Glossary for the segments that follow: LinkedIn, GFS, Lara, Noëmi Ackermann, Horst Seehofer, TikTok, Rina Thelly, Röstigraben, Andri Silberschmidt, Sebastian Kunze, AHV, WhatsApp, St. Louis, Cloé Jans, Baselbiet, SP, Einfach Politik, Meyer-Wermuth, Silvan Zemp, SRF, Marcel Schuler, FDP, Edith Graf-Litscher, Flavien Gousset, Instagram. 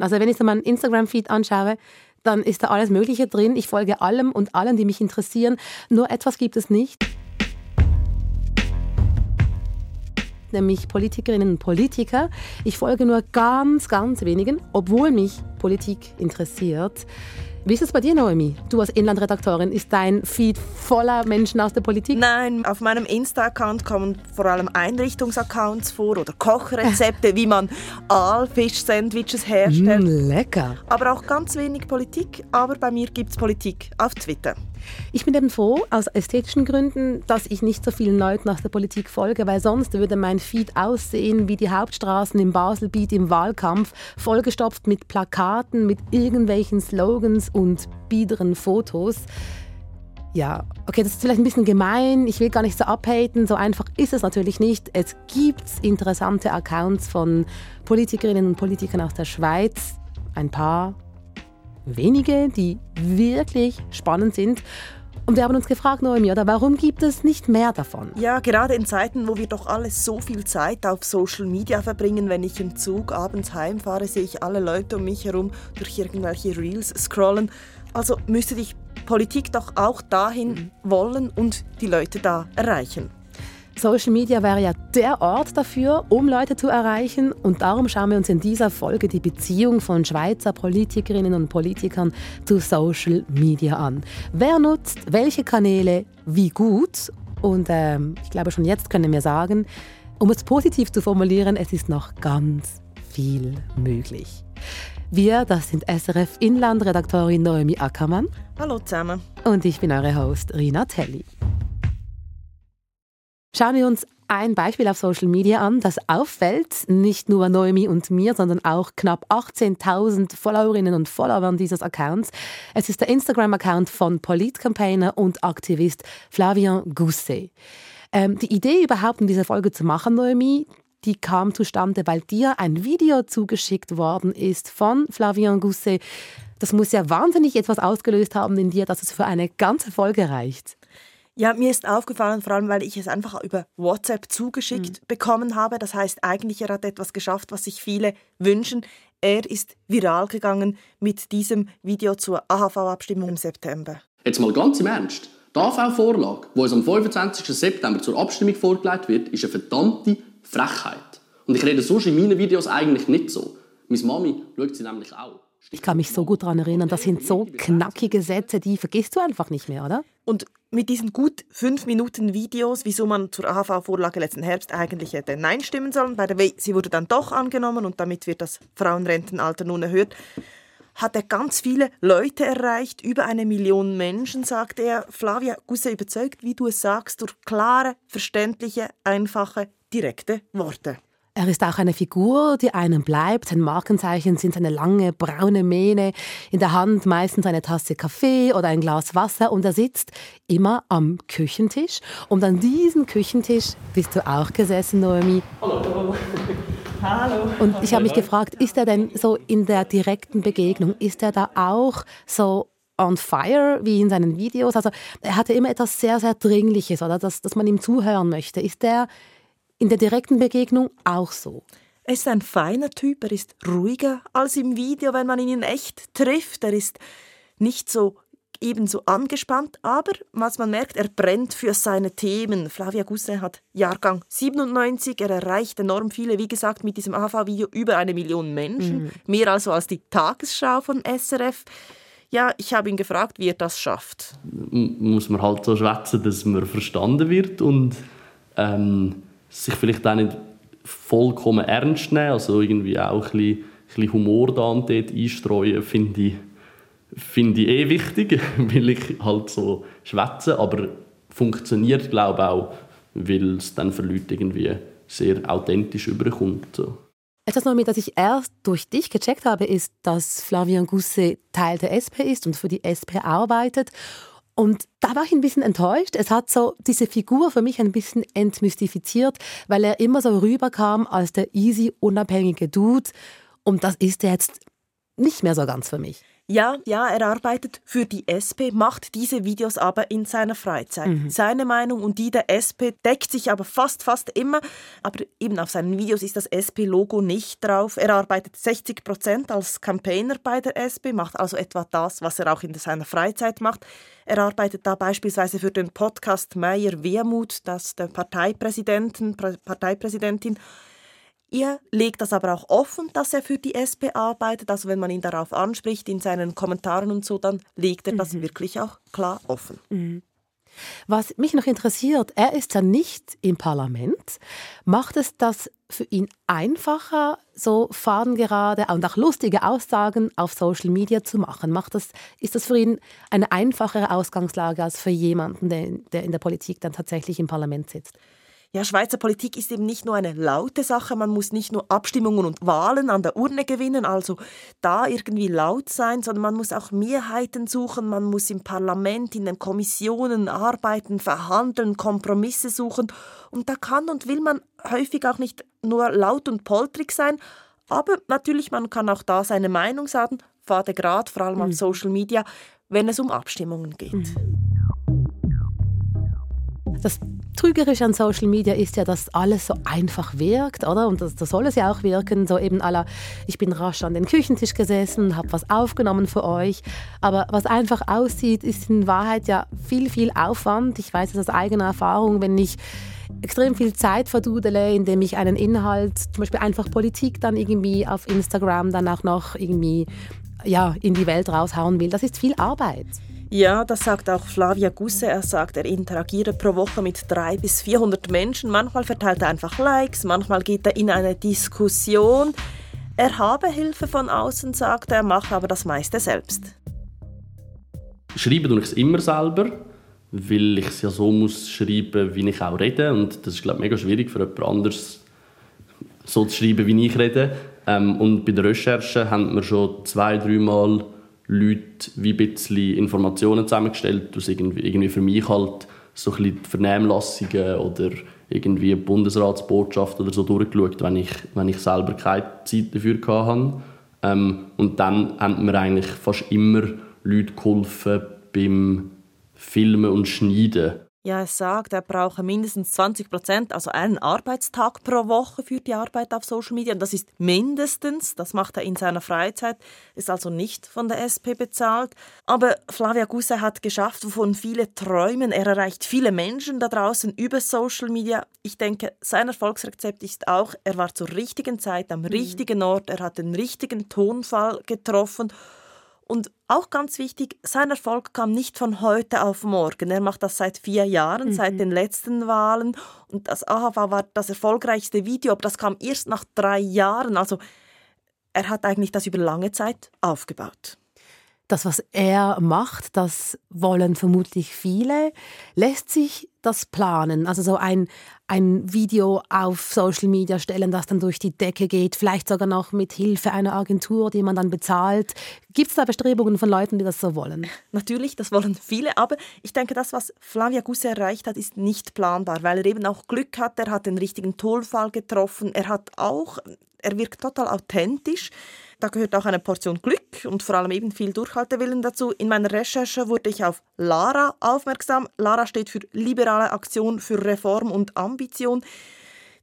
Also wenn ich so meinen Instagram-Feed anschaue, dann ist da alles Mögliche drin. Ich folge allem und allen, die mich interessieren. Nur etwas gibt es nicht. Nämlich Politikerinnen und Politiker. Ich folge nur ganz, ganz wenigen, obwohl mich Politik interessiert. Wie ist es bei dir, Noëmi? Du als Inlandredaktorin, ist dein Feed voller Menschen aus der Politik? Nein, auf meinem Insta-Account kommen vor allem Einrichtungsaccounts vor oder Kochrezepte, wie man Aalfisch-Sandwiches herstellt. Lecker! Aber auch ganz wenig Politik, aber bei mir gibt es Politik auf Twitter. Ich bin eben froh, aus ästhetischen Gründen, dass ich nicht so vielen Leuten aus der Politik folge, weil sonst würde mein Feed aussehen wie die Hauptstraßen im Baselbiet im Wahlkampf, vollgestopft mit Plakaten, mit irgendwelchen Slogans und biederen Fotos. Ja, okay, das ist vielleicht ein bisschen gemein, ich will gar nicht so abhaten, so einfach ist es natürlich nicht. Es gibt interessante Accounts von Politikerinnen und Politikern aus der Schweiz, ein paar wenige, die wirklich spannend sind. Und wir haben uns gefragt, Noëmi, oder warum gibt es nicht mehr davon? Ja, gerade in Zeiten, wo wir doch alle so viel Zeit auf Social Media verbringen, wenn ich im Zug abends heimfahre, sehe ich alle Leute um mich herum durch irgendwelche Reels scrollen. Also müsste die Politik doch auch dahin wollen und die Leute da erreichen. Social Media wäre ja der Ort dafür, um Leute zu erreichen. Und darum schauen wir uns in dieser Folge die Beziehung von Schweizer Politikerinnen und Politikern zu Social Media an. Wer nutzt welche Kanäle wie gut? Und ich glaube, schon jetzt können wir sagen, um es positiv zu formulieren, es ist noch ganz viel möglich. Wir, das sind SRF-Inlandredaktorin Noëmi Ackermann. Hallo zusammen. Und ich bin eure Host Rina Thelly. Schauen wir uns ein Beispiel auf Social Media an, das auffällt, nicht nur Noëmi und mir, sondern auch knapp 18.000 Followerinnen und Followern dieses Accounts. Es ist der Instagram-Account von Politcampaigner und Aktivist Flavien Gousset. Die Idee überhaupt, um diese Folge zu machen, Noëmi, die kam zustande, weil dir ein Video zugeschickt worden ist von Flavien Gousset. Das muss ja wahnsinnig etwas ausgelöst haben in dir, dass es für eine ganze Folge reicht. Ja, mir ist aufgefallen, vor allem, weil ich es einfach über WhatsApp zugeschickt bekommen habe. Das heißt, eigentlich er hat etwas geschafft, was sich viele wünschen. Er ist viral gegangen mit diesem Video zur AHV-Abstimmung im September. Jetzt mal ganz im Ernst. Die AHV-Vorlage, die uns am 25. September zur Abstimmung vorgelegt wird, ist eine verdammte Frechheit. Und ich rede sonst in meinen Videos eigentlich nicht so. Meine Mami schaut sie nämlich auch. Ich kann mich so gut daran erinnern, das sind so knackige Sätze, die vergisst du einfach nicht mehr, oder? Und mit diesen gut 5 Minuten Videos, wieso man zur AHV-Vorlage letzten Herbst eigentlich hätte Nein stimmen sollen, by the way, sie wurde dann doch angenommen und damit wird das Frauenrentenalter nun erhöht, hat er ganz viele Leute erreicht, über 1 Million Menschen, sagt er. Flavien Gousset überzeugt, wie du es sagst, durch klare, verständliche, einfache, direkte Worte. Er ist auch eine Figur, die einem bleibt. Sein Markenzeichen sind seine lange braune Mähne, in der Hand meistens eine Tasse Kaffee oder ein Glas Wasser und er sitzt immer am Küchentisch. Und an diesem Küchentisch bist du auch gesessen, Noëmi. Hallo. Hallo. Und ich habe mich gefragt, ist er denn so in der direkten Begegnung, ist er da auch so on fire, wie in seinen Videos? Also er hatte immer etwas sehr, sehr Dringliches, oder? Dass man ihm zuhören möchte. Ist der in der direkten Begegnung auch so? Er ist ein feiner Typ, er ist ruhiger als im Video, wenn man ihn in echt trifft. Er ist nicht so ebenso angespannt, aber was man merkt, er brennt für seine Themen. Flavien Gousset hat Jahrgang 97, er erreicht enorm viele, wie gesagt, mit diesem AHV-Video über 1 Million Menschen, mehr also als die Tagesschau von SRF. Ja, ich habe ihn gefragt, wie er das schafft. Muss man halt so schwätzen, dass man verstanden wird und sich vielleicht auch nicht vollkommen ernst nehmen, also irgendwie auch ein bisschen Humor da und dort einstreuen, finde ich wichtig, weil ich halt so schwätze, aber funktioniert, glaube ich, auch, weil es dann für Leute irgendwie sehr authentisch überkommt. So. Etwas noch mehr, das ich erst durch dich gecheckt habe, ist, dass Flavien Gousset Teil der SP ist und für die SP arbeitet. Und da war ich ein bisschen enttäuscht. Es hat so diese Figur für mich ein bisschen entmystifiziert, weil er immer so rüberkam als der easy, unabhängige Dude. Und das ist er jetzt nicht mehr so ganz für mich. Ja, er arbeitet für die SP, macht diese Videos aber in seiner Freizeit. Seine Meinung und die der SP deckt sich aber fast immer. Aber eben auf seinen Videos ist das SP-Logo nicht drauf. Er arbeitet 60% als Campaigner bei der SP, macht also etwa das, was er auch in seiner Freizeit macht. Er arbeitet da beispielsweise für den Podcast Meyer-Wermuth, das der Parteipräsidentin. Er legt das aber auch offen, dass er für die SP arbeitet. Also wenn man ihn darauf anspricht, in seinen Kommentaren und so, dann legt er das wirklich auch klar offen. Was mich noch interessiert, er ist ja nicht im Parlament. Macht es das für ihn einfacher, so fadengerade und auch lustige Aussagen auf Social Media zu machen? Ist das für ihn eine einfachere Ausgangslage als für jemanden, der in der Politik dann tatsächlich im Parlament sitzt? Ja, Schweizer Politik ist eben nicht nur eine laute Sache, man muss nicht nur Abstimmungen und Wahlen an der Urne gewinnen, also da irgendwie laut sein, sondern man muss auch Mehrheiten suchen, man muss im Parlament, in den Kommissionen arbeiten, verhandeln, Kompromisse suchen. Und da kann und will man häufig auch nicht nur laut und poltrig sein, aber natürlich, man kann auch da seine Meinung sagen, fade Grat, vor allem auf Social Media, wenn es um Abstimmungen geht. Das Trügerische an Social Media ist ja, dass alles so einfach wirkt, oder? Und das soll es ja auch wirken, so eben à la, ich bin rasch an den Küchentisch gesessen, habe was aufgenommen für euch. Aber was einfach aussieht, ist in Wahrheit ja viel Aufwand. Ich weiß das aus eigener Erfahrung, wenn ich extrem viel Zeit verdudele, indem ich einen Inhalt, zum Beispiel einfach Politik, dann irgendwie auf Instagram dann auch noch irgendwie in die Welt raushauen will. Das ist viel Arbeit. Ja, das sagt auch Flavien Gousset. Er sagt, er interagiere pro Woche mit 300 bis 400 Menschen. Manchmal verteilt er einfach Likes, manchmal geht er in eine Diskussion. Er habe Hilfe von außen, sagt er, mache aber das meiste selbst. Schreiben tue ich es immer selber, weil ich es ja so muss schreiben, wie ich auch rede. Und das ist, glaube ich, mega schwierig für jemand anderes, so zu schreiben, wie ich rede. Und bei der Recherche haben wir schon 2-3 Mal Leute wie ein bisschen Informationen zusammengestellt, aus irgendwie für mich halt so ein bisschen Vernehmlassungen oder irgendwie Bundesratsbotschaft oder so durchgeschaut, wenn ich selber keine Zeit dafür hatte. Und dann haben mir eigentlich fast immer Leute geholfen beim Filmen und Schneiden. Ja, er sagt, er brauche mindestens 20%, also einen Arbeitstag pro Woche für die Arbeit auf Social Media. Und das ist mindestens, das macht er in seiner Freizeit, ist also nicht von der SP bezahlt. Aber Flavien Gousset hat geschafft, wovon viele träumen. Er erreicht viele Menschen da draußen über Social Media. Ich denke, sein Erfolgsrezept ist auch, er war zur richtigen Zeit am richtigen Ort, er hat den richtigen Tonfall getroffen. Und auch ganz wichtig, sein Erfolg kam nicht von heute auf morgen. Er macht das seit 4 Jahren, seit den letzten Wahlen. Und das AHV war das erfolgreichste Video, aber das kam erst nach 3 Jahren. Also er hat eigentlich das über lange Zeit aufgebaut. Das, was er macht, das wollen vermutlich viele. Lässt sich das planen? Also so ein Video auf Social Media stellen, das dann durch die Decke geht, vielleicht sogar noch mit Hilfe einer Agentur, die man dann bezahlt. Gibt es da Bestrebungen von Leuten, die das so wollen? Natürlich, das wollen viele, aber ich denke, das, was Flavien Gousset erreicht hat, ist nicht planbar, weil er eben auch Glück hat, er hat den richtigen Tonfall getroffen, er wirkt total authentisch. Da gehört auch eine Portion Glück und vor allem eben viel Durchhaltewillen dazu. In meiner Recherche wurde ich auf Lara aufmerksam. Lara steht für Liberale Aktion für Reform und Ambition.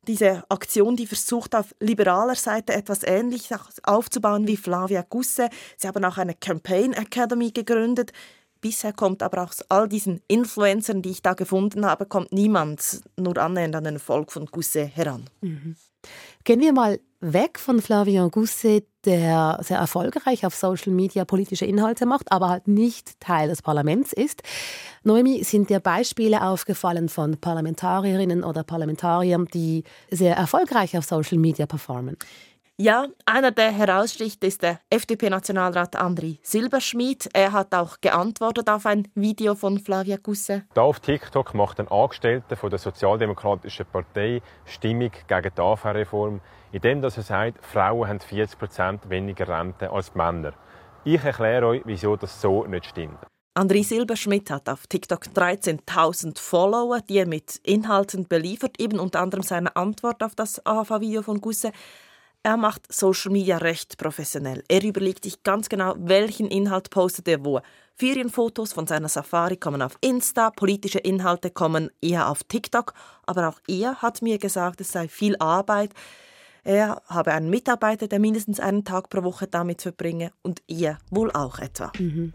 Diese Aktion, die versucht, auf liberaler Seite etwas Ähnliches aufzubauen wie Flavien Gousset. Sie haben auch eine Campaign Academy gegründet. Bisher kommt aber aus all diesen Influencern, die ich da gefunden habe, kommt niemand nur annähernd an den Erfolg von Gousset heran. Gehen wir mal weg von Flavien Gousset, der sehr erfolgreich auf Social Media politische Inhalte macht, aber halt nicht Teil des Parlaments ist. Noëmi, sind dir Beispiele aufgefallen von Parlamentarierinnen oder Parlamentariern, die sehr erfolgreich auf Social Media performen? Ja, einer, der heraussticht, ist der FDP-Nationalrat Andri Silberschmidt. Er hat auch geantwortet auf ein Video von Flavien Gousset. Da auf TikTok macht ein Angestellter von der Sozialdemokratischen Partei Stimmung gegen die AV-Reform, indem er sagt, Frauen haben 40% weniger Rente als Männer. Ich erkläre euch, wieso das so nicht stimmt. Andri Silberschmidt hat auf TikTok 13.000 Follower, die er mit Inhalten beliefert, eben unter anderem seine Antwort auf das AHV-Video von Gousset. Er macht Social Media recht professionell. Er überlegt sich ganz genau, welchen Inhalt postet er wo. Ferienfotos von seiner Safari kommen auf Insta, politische Inhalte kommen eher auf TikTok. Aber auch er hat mir gesagt, es sei viel Arbeit. Er habe einen Mitarbeiter, der mindestens einen Tag pro Woche damit verbringe. Und ihr wohl auch etwa. Mhm.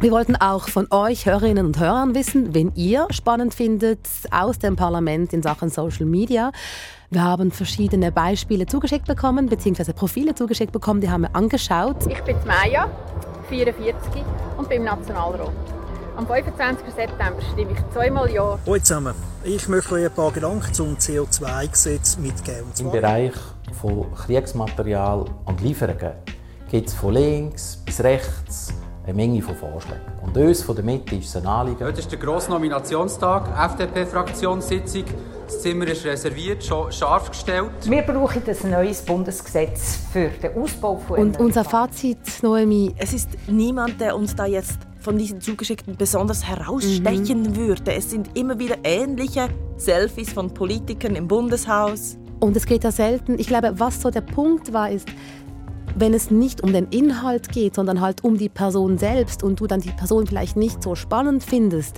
Wir wollten auch von euch Hörerinnen und Hörern wissen, wen ihr spannend findet aus dem Parlament in Sachen Social Media. Wir haben verschiedene Beispiele zugeschickt bekommen, beziehungsweise Profile zugeschickt bekommen, die haben wir angeschaut. Ich bin Maja, 44 und bin im Nationalrat. Am 25. September stimme ich zweimal Ja. Hallo zusammen, ich möchte euch ein paar Gedanken zum CO2-Gesetz mitgeben. Im Bereich von Kriegsmaterial und Lieferungen gibt es von links bis rechts eine Menge von Vorschlägen. Und uns von der Mitte ist es ein Anliegen. Heute ist der grosse Nominationstag, FDP-Fraktionssitzung. Das Zimmer ist reserviert, scharf gestellt. Wir brauchen ein neues Bundesgesetz für den Ausbau von Energie. Und unser Fazit, Noëmi, es ist niemand, der uns da jetzt von diesen Zugeschickten besonders herausstechen würde. Es sind immer wieder ähnliche Selfies von Politikern im Bundeshaus. Und es geht ja selten. Ich glaube, was so der Punkt war, ist, wenn es nicht um den Inhalt geht, sondern halt um die Person selbst und du dann die Person vielleicht nicht so spannend findest,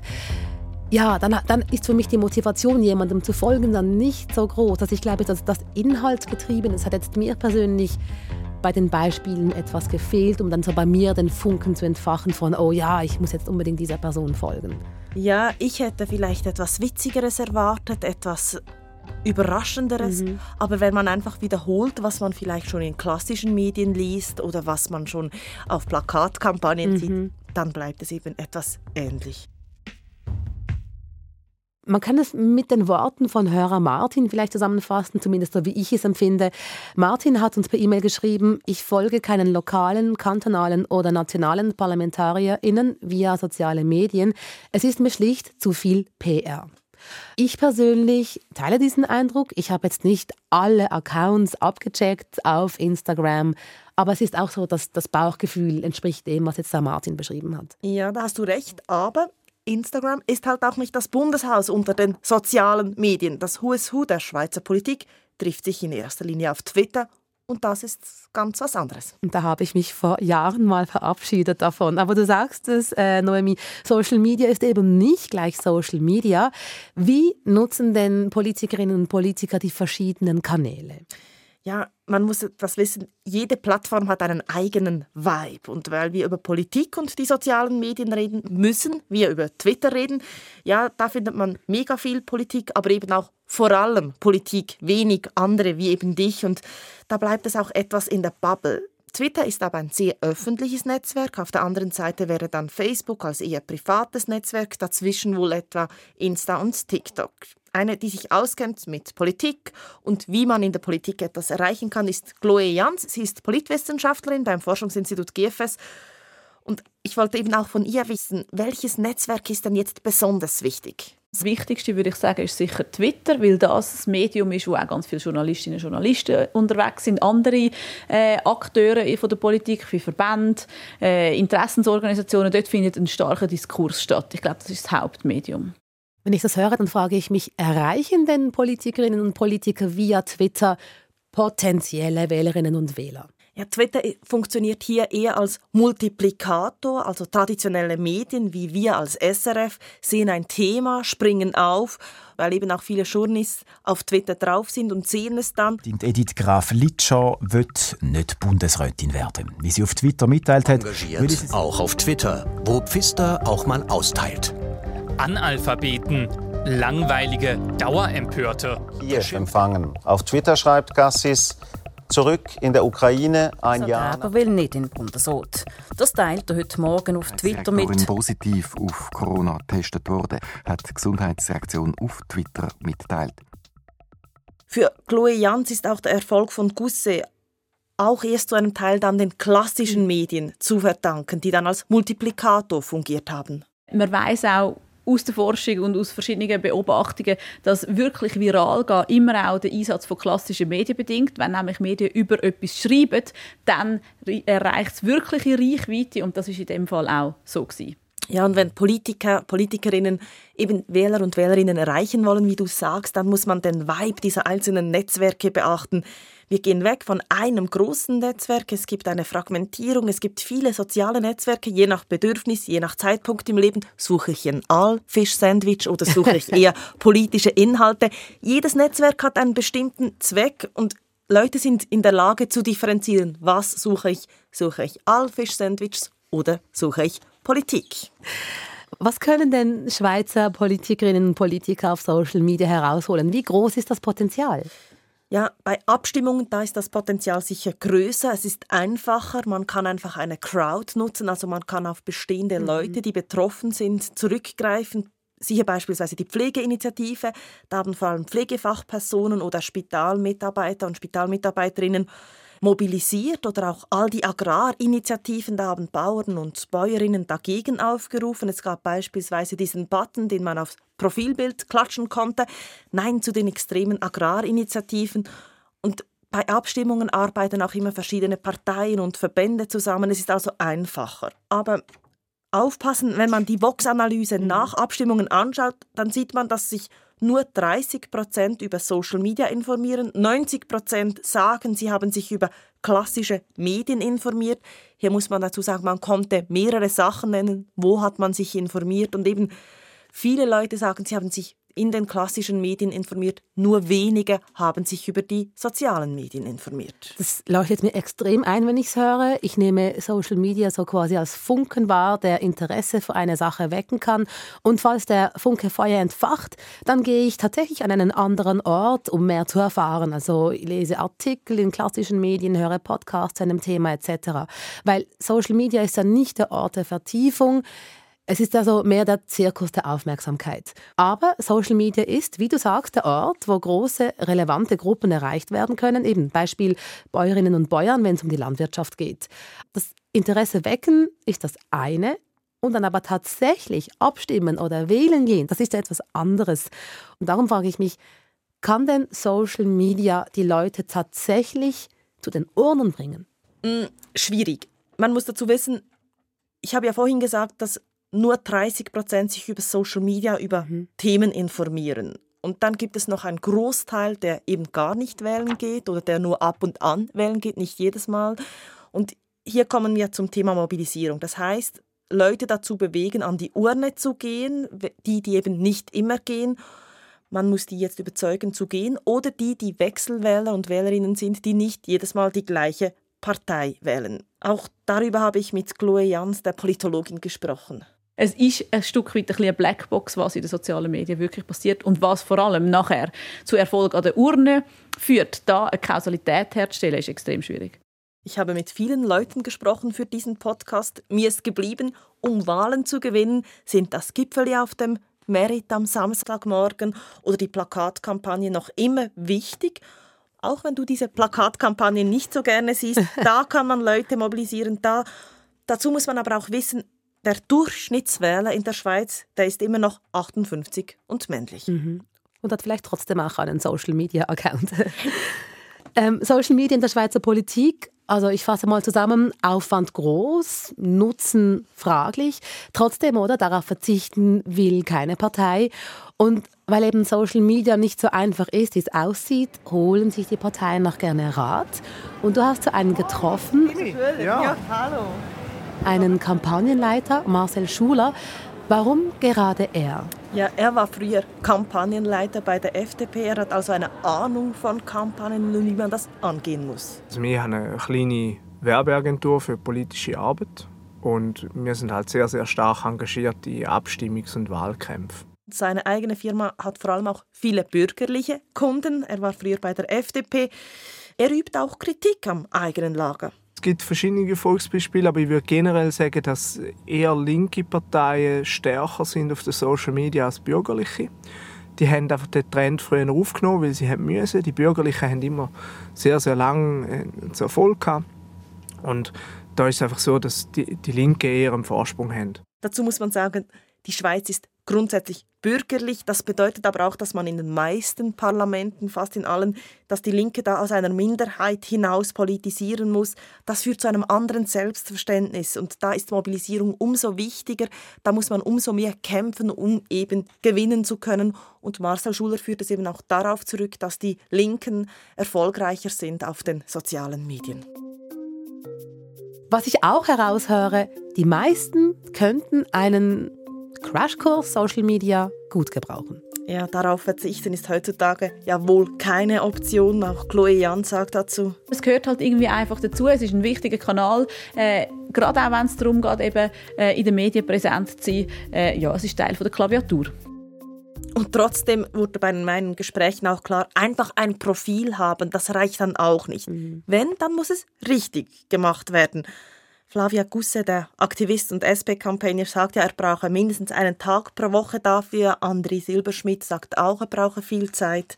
ja, dann ist für mich die Motivation, jemandem zu folgen, dann nicht so groß. Also ich glaube, dass das Inhaltsgetrieben, das hat jetzt mir persönlich bei den Beispielen etwas gefehlt, um dann so bei mir den Funken zu entfachen von «Oh ja, ich muss jetzt unbedingt dieser Person folgen». Ja, ich hätte vielleicht etwas Witzigeres erwartet, etwas Überraschenderes, aber wenn man einfach wiederholt, was man vielleicht schon in klassischen Medien liest oder was man schon auf Plakatkampagnen sieht, dann bleibt es eben etwas ähnlich. Man kann es mit den Worten von Hörer Martin vielleicht zusammenfassen, zumindest so wie ich es empfinde. Martin hat uns per E-Mail geschrieben, ich folge keinen lokalen, kantonalen oder nationalen ParlamentarierInnen via soziale Medien. Es ist mir schlicht zu viel PR. Ich persönlich teile diesen Eindruck. Ich habe jetzt nicht alle Accounts abgecheckt auf Instagram, aber es ist auch so, dass das Bauchgefühl entspricht dem, was jetzt der Martin beschrieben hat. Ja, da hast du recht, aber Instagram ist halt auch nicht das Bundeshaus unter den sozialen Medien. Das Who's Who der Schweizer Politik trifft sich in erster Linie auf Twitter. Und das ist ganz was anderes. Und da habe ich mich vor Jahren mal verabschiedet davon. Aber du sagst es, Noëmi, Social Media ist eben nicht gleich Social Media. Wie nutzen denn Politikerinnen und Politiker die verschiedenen Kanäle? Ja, man muss etwas wissen, jede Plattform hat einen eigenen Vibe. Und weil wir über Politik und die sozialen Medien reden, müssen wir über Twitter reden. Ja, da findet man mega viel Politik, aber eben auch vor allem Politik, wenig andere wie eben dich. Und da bleibt es auch etwas in der Bubble. Twitter ist aber ein sehr öffentliches Netzwerk. Auf der anderen Seite wäre dann Facebook als eher privates Netzwerk, dazwischen wohl etwa Insta und TikTok. Eine, die sich auskennt mit Politik und wie man in der Politik etwas erreichen kann, ist Cloé Jans. Sie ist Politwissenschaftlerin beim Forschungsinstitut GFS. Und ich wollte eben auch von ihr wissen, welches Netzwerk ist denn jetzt besonders wichtig? Das Wichtigste, würde ich sagen, ist sicher Twitter, weil das ein Medium ist, wo auch ganz viele Journalistinnen und Journalisten unterwegs sind. Andere Akteure von der Politik, wie Verbände, Interessensorganisationen, dort findet ein starker Diskurs statt. Ich glaube, das ist das Hauptmedium. Wenn ich das höre, dann frage ich mich, erreichen denn Politikerinnen und Politiker via Twitter potenzielle Wählerinnen und Wähler? Ja, Twitter funktioniert hier eher als Multiplikator, also traditionelle Medien wie wir als SRF sehen ein Thema, springen auf, weil eben auch viele Journeys auf Twitter drauf sind und sehen es dann. Edith Graf-Litscher will nicht Bundesrätin werden. Wie sie auf Twitter mitteilt hat, engagiert, auch auf Twitter, wo Pfister auch mal austeilt. Analphabeten, langweilige Dauerempörte. Hier empfangen. Auf Twitter schreibt Cassis, zurück in der Ukraine, ein Jahr. Aber will nicht in den Bundesrat. Das teilt er heute Morgen auf Twitter mit. Als positiv auf Corona getestet wurde, hat die Gesundheitsreaktion auf Twitter mitteilt. Für Cloé Jans ist auch der Erfolg von Gousset auch erst zu einem Teil dann den klassischen Medien zu verdanken, die dann als Multiplikator fungiert haben. Man weiss auch aus der Forschung und aus verschiedenen Beobachtungen, dass wirklich viral gehen immer auch der Einsatz von klassischen Medien bedingt. Wenn nämlich Medien über etwas schreiben, dann erreicht es wirkliche Reichweite und das war in diesem Fall auch so gewesen. Ja, und wenn Politikerinnen eben Wähler und Wählerinnen erreichen wollen, wie du sagst, dann muss man den Vibe dieser einzelnen Netzwerke beachten. Wir gehen weg von einem großen Netzwerk, es gibt eine Fragmentierung, es gibt viele soziale Netzwerke, je nach Bedürfnis, je nach Zeitpunkt im Leben. Suche ich ein Aalfisch-Sandwich oder suche ich eher politische Inhalte? Jedes Netzwerk hat einen bestimmten Zweck und Leute sind in der Lage zu differenzieren. Was suche ich? Suche ich Aalfisch-Sandwiches oder suche ich Politik? Was können denn Schweizer Politikerinnen und Politiker auf Social Media herausholen? Wie groß ist das Potenzial? Ja, bei Abstimmungen, da ist das Potenzial sicher größer. Es ist einfacher. Man kann einfach eine Crowd nutzen. Also man kann auf bestehende Leute, die betroffen sind, zurückgreifen. Siehe beispielsweise die Pflegeinitiative. Da haben vor allem Pflegefachpersonen oder Spitalmitarbeiter und Spitalmitarbeiterinnen mobilisiert oder auch all die Agrarinitiativen, da haben Bauern und Bäuerinnen dagegen aufgerufen. Es gab beispielsweise diesen Button, den man aufs Profilbild klatschen konnte. Nein zu den extremen Agrarinitiativen. Und bei Abstimmungen arbeiten auch immer verschiedene Parteien und Verbände zusammen. Es ist also einfacher. Aber aufpassen, wenn man die Vox-Analyse nach Abstimmungen anschaut, dann sieht man, dass sich nur 30% über Social Media informieren, 90% sagen, sie haben sich über klassische Medien informiert. Hier muss man dazu sagen, man konnte mehrere Sachen nennen, wo hat man sich informiert. Und eben viele Leute sagen, sie haben sich in den klassischen Medien informiert, nur wenige haben sich über die sozialen Medien informiert. Das leuchtet mir extrem ein, wenn ich es höre. Ich nehme Social Media so quasi als Funken wahr, der Interesse für eine Sache wecken kann. Und falls der Funke Feuer entfacht, dann gehe ich tatsächlich an einen anderen Ort, um mehr zu erfahren. Also ich lese Artikel in klassischen Medien, höre Podcasts zu einem Thema etc. Weil Social Media ist ja nicht der Ort der Vertiefung, es ist also mehr der Zirkus der Aufmerksamkeit. Aber Social Media ist, wie du sagst, der Ort, wo große, relevante Gruppen erreicht werden können. Eben Beispiel Bäuerinnen und Bäuern, wenn es um die Landwirtschaft geht. Das Interesse wecken ist das eine. Und dann aber tatsächlich abstimmen oder wählen gehen, das ist ja etwas anderes. Und darum frage ich mich, kann denn Social Media die Leute tatsächlich zu den Urnen bringen? Schwierig. Man muss dazu wissen, ich habe ja vorhin gesagt, dass nur 30% sich über Social Media, über Themen informieren. Und dann gibt es noch einen Großteil, der eben gar nicht wählen geht oder der nur ab und an wählen geht, nicht jedes Mal. Und hier kommen wir zum Thema Mobilisierung. Das heißt, Leute dazu bewegen, an die Urne zu gehen, die eben nicht immer gehen. Man muss die jetzt überzeugen zu gehen. Oder die Wechselwähler und Wählerinnen sind, die nicht jedes Mal die gleiche Partei wählen. Auch darüber habe ich mit Cloé Jans, der Politologin, gesprochen. Es ist ein Stück weit eine Blackbox, was in den sozialen Medien wirklich passiert und was vor allem nachher zu Erfolg an der Urne führt. Da eine Kausalität herzustellen, ist extrem schwierig. Ich habe mit vielen Leuten gesprochen für diesen Podcast. Mir ist geblieben, um Wahlen zu gewinnen, sind das Gipfeli auf dem Merit am Samstagmorgen oder die Plakatkampagne noch immer wichtig. Auch wenn du diese Plakatkampagne nicht so gerne siehst, da kann man Leute mobilisieren. Dazu muss man aber auch wissen, der Durchschnittswähler in der Schweiz, der ist immer noch 58 und männlich. Und hat vielleicht trotzdem auch einen Social-Media-Account. Social Media in der Schweizer Politik, also ich fasse mal zusammen, Aufwand groß, Nutzen fraglich. Trotzdem, oder, darauf verzichten will keine Partei. Und weil eben Social Media nicht so einfach ist, wie es aussieht, holen sich die Parteien noch gerne Rat. Und du hast so einen getroffen. Ja, hallo. Einen Kampagnenleiter, Marcel Schuler. Warum gerade er? Ja, er war früher Kampagnenleiter bei der FDP. Er hat also eine Ahnung von Kampagnen und wie man das angehen muss. Also wir haben eine kleine Werbeagentur für politische Arbeit. Und wir sind halt sehr, sehr stark engagiert in Abstimmungs- und Wahlkämpfen. Seine eigene Firma hat vor allem auch viele bürgerliche Kunden. Er war früher bei der FDP. Er übt auch Kritik am eigenen Lager. Es gibt verschiedene Erfolgsbeispiele, aber ich würde generell sagen, dass eher linke Parteien stärker sind auf den Social Media als bürgerliche. Die haben einfach den Trend früher aufgenommen, weil sie mussten. Die Bürgerlichen haben immer sehr, sehr lange zu Erfolg gehabt. Und da ist es einfach so, dass die Linken eher einen Vorsprung haben. Dazu muss man sagen, die Schweiz ist grundsätzlich bürgerlich. Das bedeutet aber auch, dass man in den meisten Parlamenten, fast in allen, dass die Linke da aus einer Minderheit hinaus politisieren muss. Das führt zu einem anderen Selbstverständnis. Und da ist Mobilisierung umso wichtiger. Da muss man umso mehr kämpfen, um eben gewinnen zu können. Und Marcel Schuler führt es eben auch darauf zurück, dass die Linken erfolgreicher sind auf den sozialen Medien. Was ich auch heraushöre, die meisten könnten einen Crashkurs Social Media gut gebrauchen. Ja, darauf verzichten ist heutzutage ja wohl keine Option. Auch Cloé Jans sagt dazu: Es gehört halt irgendwie einfach dazu. Es ist ein wichtiger Kanal, gerade auch wenn es darum geht, eben in den Medien präsent zu sein. Ja, es ist Teil von der Klaviatur. Und trotzdem wurde bei meinen Gesprächen auch klar, einfach ein Profil haben, das reicht dann auch nicht. Mhm. Wenn, dann muss es richtig gemacht werden. Flavien Gousset, der Aktivist und SP-Kampagner, sagt ja, er brauche mindestens einen Tag pro Woche dafür. Andri Silberschmidt sagt auch, er brauche viel Zeit.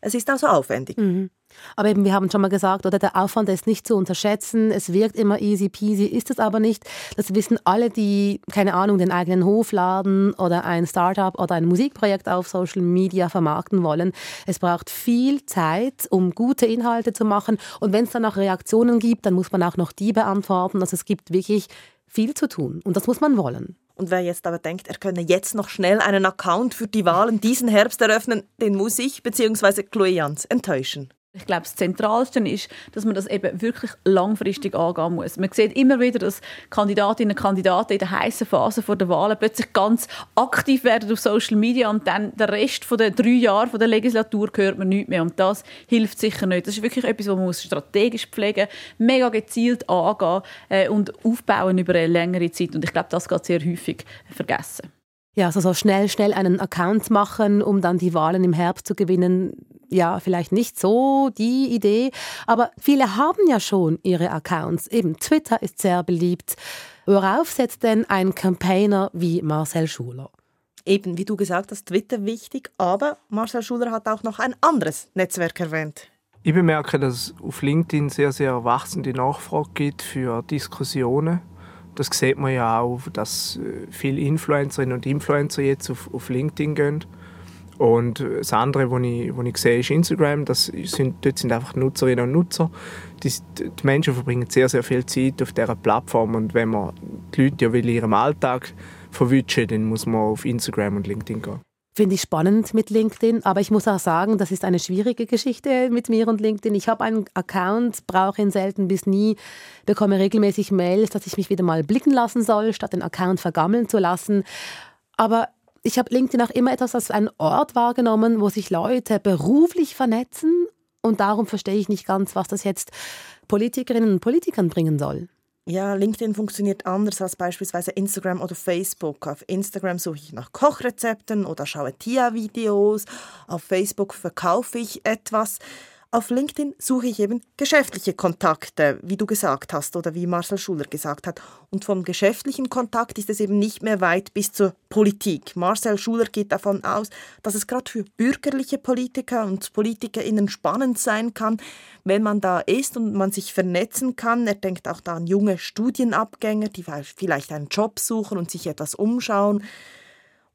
Es ist also aufwendig. Mhm. Aber eben, wir haben schon mal gesagt, oder, der Aufwand ist nicht zu unterschätzen. Es wirkt immer easy peasy, ist es aber nicht. Das wissen alle, die, keine Ahnung, den eigenen Hofladen oder ein Startup oder ein Musikprojekt auf Social Media vermarkten wollen. Es braucht viel Zeit, um gute Inhalte zu machen. Und wenn es dann auch Reaktionen gibt, dann muss man auch noch die beantworten. Also es gibt wirklich viel zu tun. Und das muss man wollen. Und wer jetzt aber denkt, er könne jetzt noch schnell einen Account für die Wahlen diesen Herbst eröffnen, den muss ich bzw. Cloé Jans enttäuschen. Ich glaube, das Zentralste ist, dass man das eben wirklich langfristig angehen muss. Man sieht immer wieder, dass Kandidatinnen und Kandidaten in der heissen Phase vor der Wahl plötzlich ganz aktiv werden auf Social Media und dann den Rest der 3 Jahre der Legislatur hört man nichts mehr. Und das hilft sicher nicht. Das ist wirklich etwas, was man strategisch pflegen muss, mega gezielt angehen und aufbauen über eine längere Zeit. Und ich glaube, das geht sehr häufig vergessen. Ja, also so schnell einen Account machen, um dann die Wahlen im Herbst zu gewinnen. Ja, vielleicht nicht so die Idee, aber viele haben ja schon ihre Accounts. Eben Twitter ist sehr beliebt. Worauf setzt denn ein Campaigner wie Marcel Schuler? Eben, wie du gesagt hast, Twitter wichtig, aber Marcel Schuler hat auch noch ein anderes Netzwerk erwähnt. Ich bemerke, dass es auf LinkedIn sehr, sehr wachsende Nachfrage gibt für Diskussionen. Das sieht man ja auch, dass viele Influencerinnen und Influencer jetzt auf LinkedIn gehen. Und das andere, was ich sehe, ist Instagram. Dort sind einfach Nutzerinnen und Nutzer. Die Menschen verbringen sehr, sehr viel Zeit auf dieser Plattform. Und wenn man die Leute ja in ihrem Alltag verwischen will, dann muss man auf Instagram und LinkedIn gehen. Finde ich spannend mit LinkedIn, aber ich muss auch sagen, das ist eine schwierige Geschichte mit mir und LinkedIn. Ich habe einen Account, brauche ihn selten bis nie, bekomme regelmäßig Mails, dass ich mich wieder mal blicken lassen soll, statt den Account vergammeln zu lassen. Aber ich habe LinkedIn auch immer etwas als einen Ort wahrgenommen, wo sich Leute beruflich vernetzen, und darum verstehe ich nicht ganz, was das jetzt Politikerinnen und Politikern bringen soll. Ja, LinkedIn funktioniert anders als beispielsweise Instagram oder Facebook. Auf Instagram suche ich nach Kochrezepten oder schaue Tia-Videos. Auf Facebook verkaufe ich etwas. Auf LinkedIn suche ich eben geschäftliche Kontakte, wie du gesagt hast oder wie Marcel Schuler gesagt hat. Und vom geschäftlichen Kontakt ist es eben nicht mehr weit bis zur Politik. Marcel Schuler geht davon aus, dass es gerade für bürgerliche Politiker und PolitikerInnen spannend sein kann, wenn man da ist und man sich vernetzen kann. Er denkt auch da an junge Studienabgänger, die vielleicht einen Job suchen und sich etwas umschauen.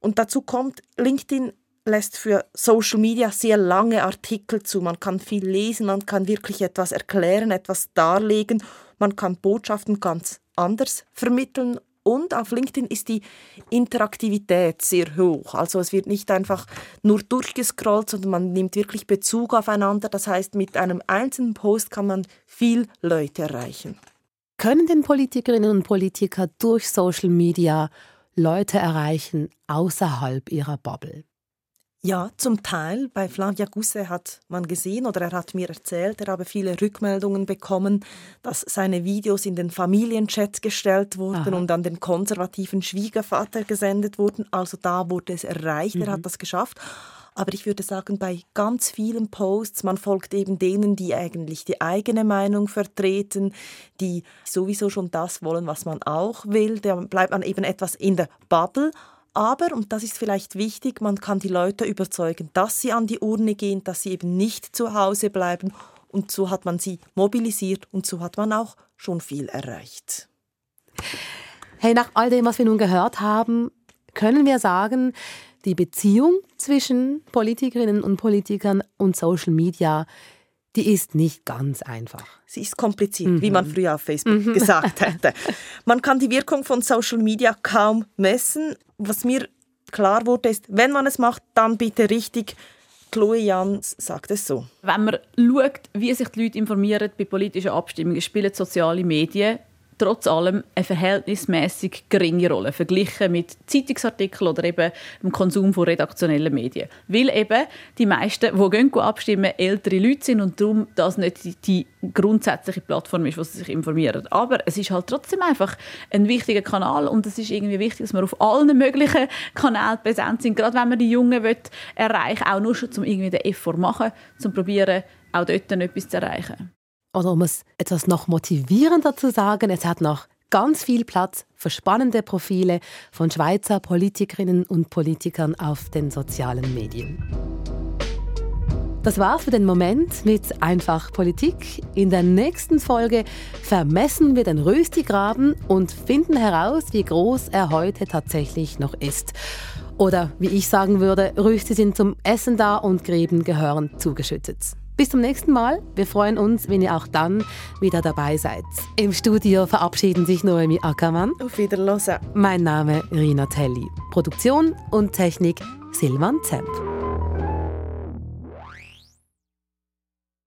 Und dazu kommt, LinkedIn lässt für Social Media sehr lange Artikel zu. Man kann viel lesen, man kann wirklich etwas erklären, etwas darlegen. Man kann Botschaften ganz anders vermitteln. Und auf LinkedIn ist die Interaktivität sehr hoch. Also es wird nicht einfach nur durchgescrollt, sondern man nimmt wirklich Bezug aufeinander. Das heißt, mit einem einzelnen Post kann man viele Leute erreichen. Können denn Politikerinnen und Politiker durch Social Media Leute erreichen außerhalb ihrer Bubble? Ja, zum Teil. Bei Flavien Gousset hat man gesehen, oder er hat mir erzählt, er habe viele Rückmeldungen bekommen, dass seine Videos in den Familienchat gestellt wurden und an den konservativen Schwiegervater gesendet wurden. Also da wurde es erreicht, er hat das geschafft. Aber ich würde sagen, bei ganz vielen Posts, man folgt eben denen, die eigentlich die eigene Meinung vertreten, die sowieso schon das wollen, was man auch will. Da bleibt man eben etwas in der Bubble. Aber, und das ist vielleicht wichtig, man kann die Leute überzeugen, dass sie an die Urne gehen, dass sie eben nicht zu Hause bleiben. Und so hat man sie mobilisiert und so hat man auch schon viel erreicht. Hey, nach all dem, was wir nun gehört haben, können wir sagen, die Beziehung zwischen Politikerinnen und Politikern und Social Media, die ist nicht ganz einfach. Sie ist kompliziert, wie man früher auf Facebook gesagt hätte. Man kann die Wirkung von Social Media kaum messen. Was mir klar wurde, ist, wenn man es macht, dann bitte richtig. Cloé Jans sagt es so. Wenn man schaut, wie sich die Leute informieren bei politischen Abstimmungen, spielen soziale Medien trotz allem eine verhältnismäßig geringe Rolle, verglichen mit Zeitungsartikeln oder eben dem Konsum von redaktionellen Medien. Weil eben die meisten, die abstimmen, ältere Leute sind und darum das nicht die grundsätzliche Plattform ist, wo sie sich informieren. Aber es ist halt trotzdem einfach ein wichtiger Kanal und es ist irgendwie wichtig, dass wir auf allen möglichen Kanälen präsent sind, gerade wenn man die Jungen erreichen will, auch nur schon, um irgendwie den Effort machen, um probieren, auch dort etwas zu erreichen. Oder um es etwas noch motivierender zu sagen, es hat noch ganz viel Platz für spannende Profile von Schweizer Politikerinnen und Politikern auf den sozialen Medien. Das war's für den Moment mit Einfach Politik. In der nächsten Folge vermessen wir den Röstigraben und finden heraus, wie groß er heute tatsächlich noch ist. Oder wie ich sagen würde, Rösti sind zum Essen da und Gräben gehören zugeschüttet. Bis zum nächsten Mal. Wir freuen uns, wenn ihr auch dann wieder dabei seid. Im Studio verabschieden sich Noëmi Ackermann. Auf Wiederhören. Mein Name Rina Thelly. Produktion und Technik Silvan Zemp.